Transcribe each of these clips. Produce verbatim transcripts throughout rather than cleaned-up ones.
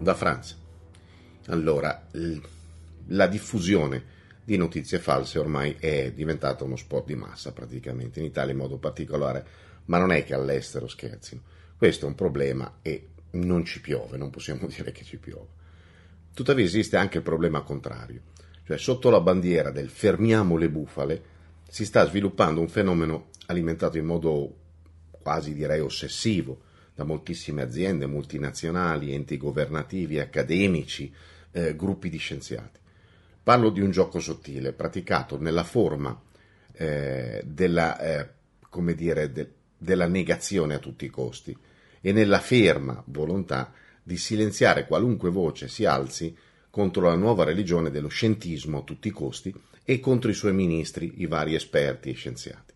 da Francia. Allora, la diffusione di notizie false ormai è diventata uno sport di massa praticamente, in Italia in modo particolare, ma non è che all'estero scherzino. Questo è un problema e non ci piove, non possiamo dire che ci piove. Tuttavia esiste anche il problema contrario, cioè sotto la bandiera del fermiamo le bufale si sta sviluppando un fenomeno alimentato in modo quasi direi ossessivo da moltissime aziende multinazionali, enti governativi, accademici, eh, gruppi di scienziati. Parlo di un gioco sottile praticato nella forma eh, della, eh, come dire, de, della negazione a tutti i costi e nella ferma volontà di silenziare qualunque voce si alzi contro la nuova religione dello scientismo a tutti i costi e contro i suoi ministri, i vari esperti e scienziati.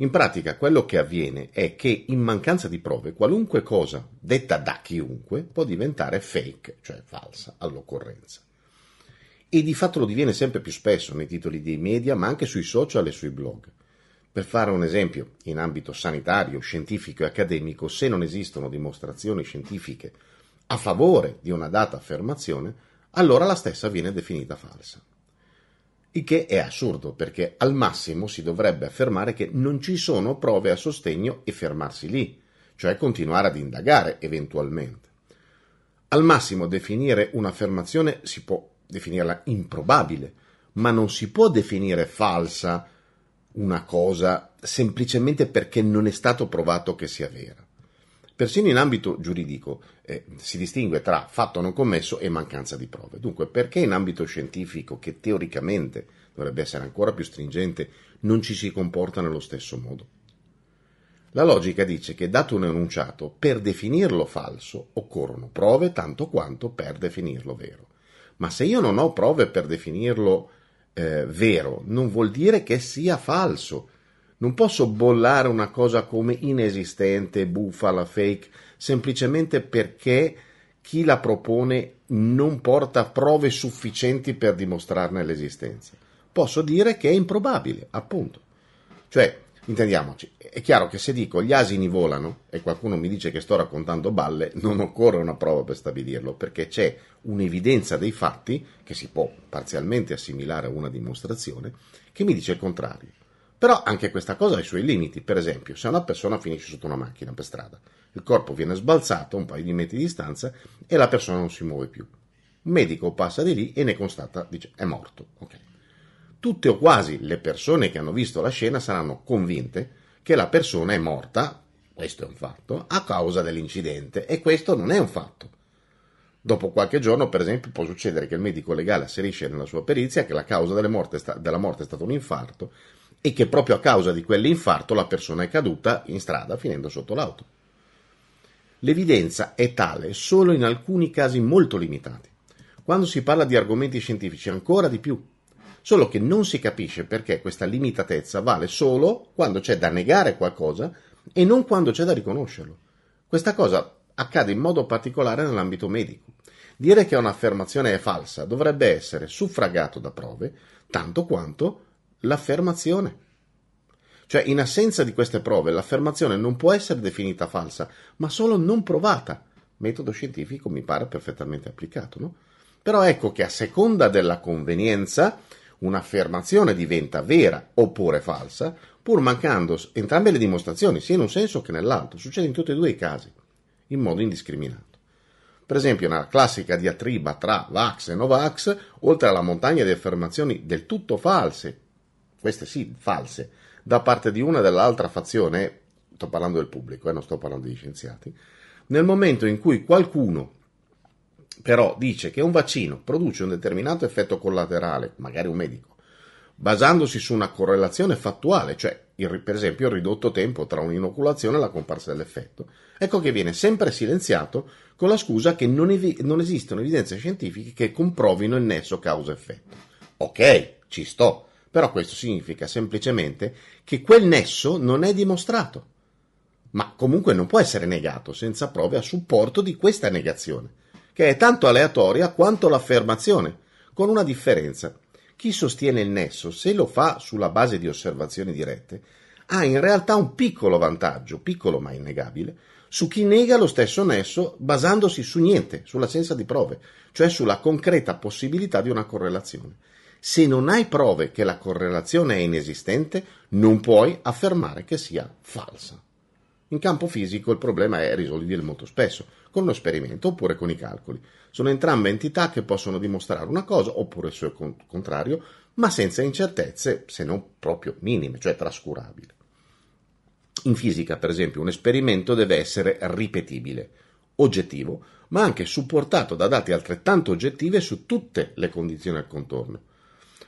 In pratica quello che avviene è che in mancanza di prove qualunque cosa detta da chiunque può diventare fake, cioè falsa all'occorrenza. E di fatto lo diviene sempre più spesso nei titoli dei media, ma anche sui social e sui blog. Per fare un esempio, in ambito sanitario, scientifico e accademico, se non esistono dimostrazioni scientifiche a favore di una data affermazione, allora la stessa viene definita falsa. Il che è assurdo, perché al massimo si dovrebbe affermare che non ci sono prove a sostegno e fermarsi lì, cioè continuare ad indagare eventualmente. Al massimo definire un'affermazione si può definirla improbabile, ma non si può definire falsa una cosa semplicemente perché non è stato provato che sia vera. Persino in ambito giuridico eh, si distingue tra fatto non commesso e mancanza di prove. Dunque, perché in ambito scientifico, che teoricamente dovrebbe essere ancora più stringente, non ci si comporta nello stesso modo? La logica dice che, dato un enunciato, per definirlo falso occorrono prove tanto quanto per definirlo vero. Ma se io non ho prove per definirlo eh, vero, non vuol dire che sia falso. Non posso bollare una cosa come inesistente, bufala, fake, semplicemente perché chi la propone non porta prove sufficienti per dimostrarne l'esistenza. Posso dire che è improbabile, appunto. Cioè, intendiamoci, è chiaro che se dico gli asini volano e qualcuno mi dice che sto raccontando balle, non occorre una prova per stabilirlo, perché c'è un'evidenza dei fatti, che si può parzialmente assimilare a una dimostrazione, che mi dice il contrario. Però anche questa cosa ha i suoi limiti. Per esempio, se una persona finisce sotto una macchina per strada, il corpo viene sbalzato a un paio di metri di distanza e la persona non si muove più. Un medico passa di lì e ne constata, dice, è morto. Okay. Tutte o quasi le persone che hanno visto la scena saranno convinte che la persona è morta, questo è un fatto, a causa dell'incidente, e questo non è un fatto. Dopo qualche giorno, per esempio, può succedere che il medico legale asserisce nella sua perizia che la causa delle morte sta- della morte è stato un infarto, e che proprio a causa di quell'infarto la persona è caduta in strada finendo sotto l'auto. L'evidenza è tale solo in alcuni casi molto limitati, quando si parla di argomenti scientifici ancora di più, solo che non si capisce perché questa limitatezza vale solo quando c'è da negare qualcosa e non quando c'è da riconoscerlo. Questa cosa accade in modo particolare nell'ambito medico. Dire che un'affermazione è falsa dovrebbe essere suffragato da prove, tanto quanto l'affermazione. Cioè, in assenza di queste prove, l'affermazione non può essere definita falsa, ma solo non provata. Metodo scientifico mi pare perfettamente applicato, no? Però ecco che a seconda della convenienza un'affermazione diventa vera oppure falsa, pur mancando entrambe le dimostrazioni, sia in un senso che nell'altro. Succede in tutti e due i casi, in modo indiscriminato. Per esempio, nella classica diatriba tra Vax e Novax, oltre alla montagna di affermazioni del tutto false, queste sì, false, da parte di una e dell'altra fazione, sto parlando del pubblico, eh, non sto parlando di scienziati, nel momento in cui qualcuno però dice che un vaccino produce un determinato effetto collaterale, magari un medico, basandosi su una correlazione fattuale, cioè il, per esempio il ridotto tempo tra un'inoculazione e la comparsa dell'effetto, ecco che viene sempre silenziato con la scusa che non, evi- non esistono evidenze scientifiche che comprovino il nesso causa-effetto. Ok, ci sto. Però questo significa semplicemente che quel nesso non è dimostrato, ma comunque non può essere negato senza prove a supporto di questa negazione, che è tanto aleatoria quanto l'affermazione, con una differenza. Chi sostiene il nesso, se lo fa sulla base di osservazioni dirette, ha in realtà un piccolo vantaggio, piccolo ma innegabile, su chi nega lo stesso nesso basandosi su niente, sull'assenza di prove, cioè sulla concreta possibilità di una correlazione. Se non hai prove che la correlazione è inesistente, non puoi affermare che sia falsa. In campo fisico il problema è risolvibile molto spesso, con lo esperimento oppure con i calcoli. Sono entrambe entità che possono dimostrare una cosa oppure il suo contrario, ma senza incertezze, se non proprio minime, cioè trascurabili. In fisica, per esempio, un esperimento deve essere ripetibile, oggettivo, ma anche supportato da dati altrettanto oggettivi su tutte le condizioni al contorno.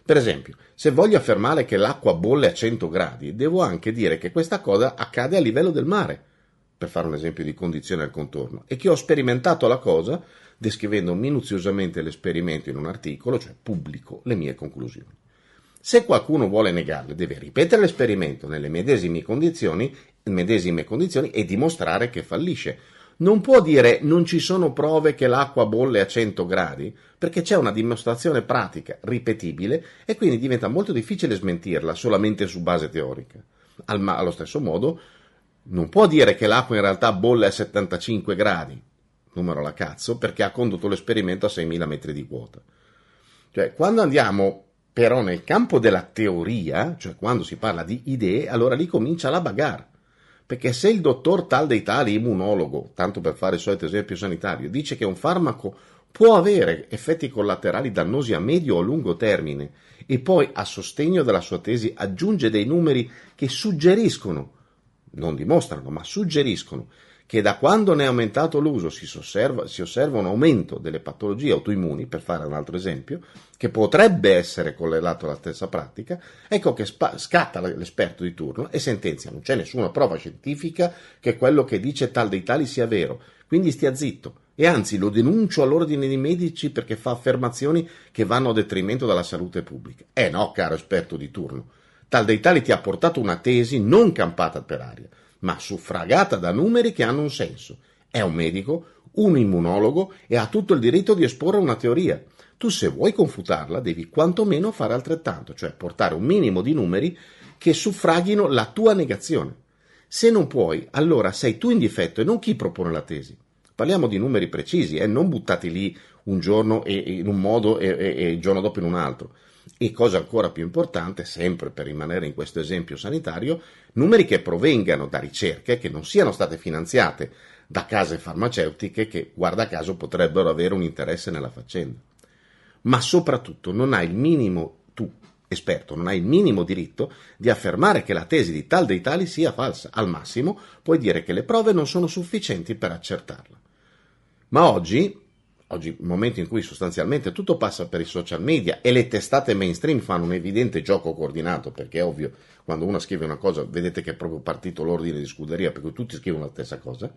Per esempio, se voglio affermare che l'acqua bolle a cento gradi, devo anche dire che questa cosa accade a livello del mare, per fare un esempio di condizione al contorno, e che ho sperimentato la cosa descrivendo minuziosamente l'esperimento in un articolo, cioè pubblico le mie conclusioni. Se qualcuno vuole negarle, deve ripetere l'esperimento nelle medesime condizioni, medesime condizioni e dimostrare che fallisce. Non può dire non ci sono prove che l'acqua bolle a cento gradi, perché c'è una dimostrazione pratica, ripetibile, e quindi diventa molto difficile smentirla solamente su base teorica. Al ma- allo stesso modo, non può dire che l'acqua in realtà bolle a settantacinque gradi, numero alla cazzo, perché ha condotto l'esperimento a seimila metri di quota. Cioè, quando andiamo però nel campo della teoria, cioè quando si parla di idee, allora lì comincia la bagarre. Perché se il dottor tal dei tali, immunologo, tanto per fare il solito esempio sanitario, dice che un farmaco può avere effetti collaterali dannosi a medio o lungo termine e poi a sostegno della sua tesi aggiunge dei numeri che suggeriscono, non dimostrano, ma suggeriscono che da quando ne è aumentato l'uso si osserva, si osserva un aumento delle patologie autoimmuni, per fare un altro esempio, che potrebbe essere correlato alla stessa pratica, ecco che spa- scatta l'esperto di turno e sentenzia, non c'è nessuna prova scientifica che quello che dice tal dei tali sia vero, quindi stia zitto, e anzi lo denuncio all'ordine dei medici perché fa affermazioni che vanno a detrimento della salute pubblica. Eh no, caro esperto di turno, tal dei tali ti ha portato una tesi non campata per aria, ma suffragata da numeri che hanno un senso. È un medico, un immunologo e ha tutto il diritto di esporre una teoria. Tu se vuoi confutarla devi quantomeno fare altrettanto, cioè portare un minimo di numeri che suffraghino la tua negazione. Se non puoi, allora sei tu in difetto e non chi propone la tesi. Parliamo di numeri precisi, eh, non buttati lì un giorno e, e in un modo e, e, e il giorno dopo in un altro. E cosa ancora più importante, sempre per rimanere in questo esempio sanitario, numeri che provengano da ricerche che non siano state finanziate da case farmaceutiche che, guarda caso, potrebbero avere un interesse nella faccenda. Ma soprattutto non hai il minimo, tu, esperto, non hai il minimo diritto di affermare che la tesi di tal dei tali sia falsa. Al massimo puoi dire che le prove non sono sufficienti per accertarla. Ma oggi... Oggi, momento in cui sostanzialmente tutto passa per i social media e le testate mainstream fanno un evidente gioco coordinato, perché è ovvio, quando uno scrive una cosa vedete che è proprio partito l'ordine di scuderia, perché tutti scrivono la stessa cosa,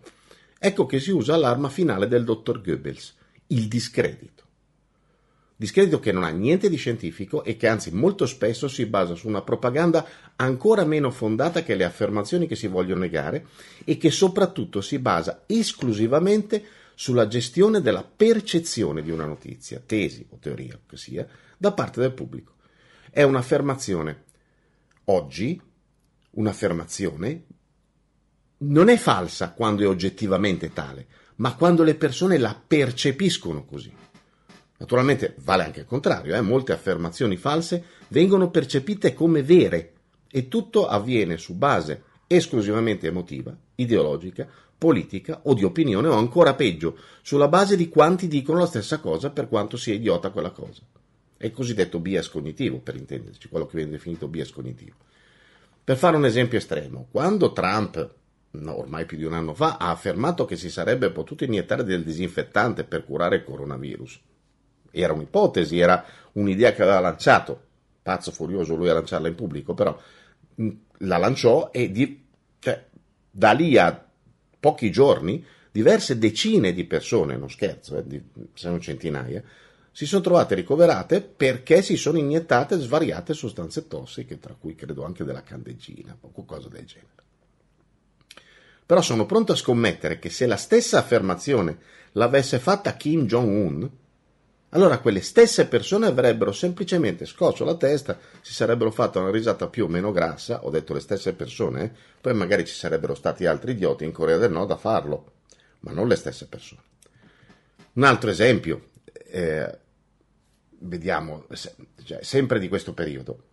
ecco che si usa l'arma finale del dottor Goebbels, il discredito. Discredito che non ha niente di scientifico e che anzi molto spesso si basa su una propaganda ancora meno fondata che le affermazioni che si vogliono negare e che soprattutto si basa esclusivamente sulla gestione della percezione di una notizia, tesi o teoria che sia, da parte del pubblico. È un'affermazione. Oggi un'affermazione non è falsa quando è oggettivamente tale, ma quando le persone la percepiscono così. Naturalmente vale anche il contrario, eh? Molte affermazioni false vengono percepite come vere e tutto avviene su base esclusivamente emotiva, ideologica, politica o di opinione o ancora peggio, sulla base di quanti dicono la stessa cosa per quanto sia idiota quella cosa. È il cosiddetto bias cognitivo, per intenderci, quello che viene definito bias cognitivo. Per fare un esempio estremo, quando Trump, no, ormai più di un anno fa, ha affermato che si sarebbe potuto iniettare del disinfettante per curare il coronavirus, era un'ipotesi, era un'idea che aveva lanciato, pazzo furioso lui a lanciarla in pubblico, però la lanciò e di, cioè, da lì a pochi giorni, diverse decine di persone, non scherzo, eh, di, se non centinaia, si sono trovate ricoverate perché si sono iniettate svariate sostanze tossiche, tra cui credo anche della candeggina, qualcosa del genere. Però sono pronto a scommettere che se la stessa affermazione l'avesse fatta Kim Jong-un, allora quelle stesse persone avrebbero semplicemente scosso la testa, si sarebbero fatta una risata più o meno grassa, ho detto le stesse persone, eh? Poi magari ci sarebbero stati altri idioti in Corea del Nord a farlo, ma non le stesse persone. Un altro esempio, eh, vediamo, se, cioè, sempre di questo periodo,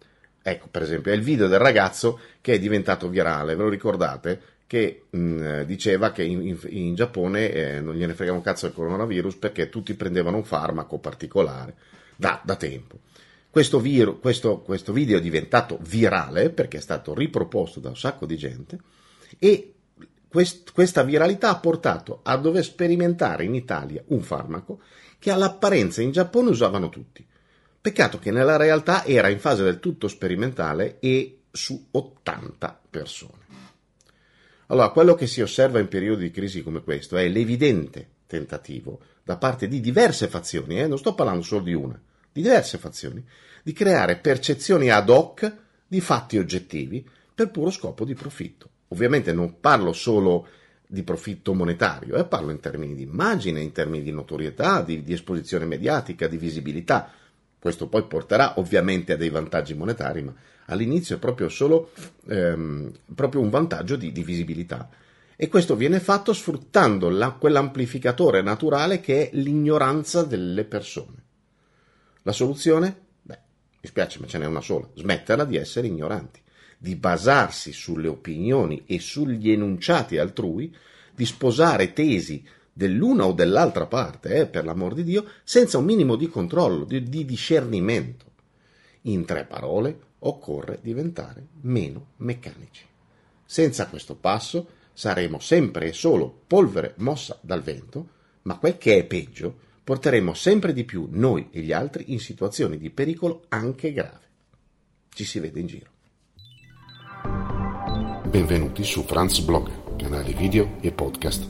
ecco per esempio è il video del ragazzo che è diventato virale, ve lo ricordate? Che mh, diceva che in, in, in Giappone eh, non gliene frega un cazzo il coronavirus perché tutti prendevano un farmaco particolare da, da tempo. Questo, vir, questo, questo video è diventato virale perché è stato riproposto da un sacco di gente e quest, questa viralità ha portato a dover sperimentare in Italia un farmaco che all'apparenza in Giappone usavano tutti. Peccato che nella realtà era in fase del tutto sperimentale e su ottanta persone. Allora, quello che si osserva in periodi di crisi come questo è l'evidente tentativo da parte di diverse fazioni, eh, non sto parlando solo di una, di diverse fazioni, di creare percezioni ad hoc di fatti oggettivi per puro scopo di profitto. Ovviamente non parlo solo di profitto monetario, eh, parlo in termini di immagine, in termini di notorietà, di, di esposizione mediatica, di visibilità. Questo poi porterà ovviamente a dei vantaggi monetari, ma all'inizio è proprio solo ehm, proprio un vantaggio di, di visibilità. E questo viene fatto sfruttando la, quell'amplificatore naturale che è l'ignoranza delle persone. La soluzione? Beh, mi spiace, ma ce n'è una sola. Smetterla di essere ignoranti, di basarsi sulle opinioni e sugli enunciati altrui, di sposare tesi dell'una o dell'altra parte, eh, per l'amor di Dio, senza un minimo di controllo, di, di discernimento. In tre parole, occorre diventare meno meccanici. Senza questo passo saremo sempre e solo polvere mossa dal vento, ma quel che è peggio, porteremo sempre di più noi e gli altri in situazioni di pericolo anche grave. Ci si vede in giro. Benvenuti su Franz Blog, canale video e podcast.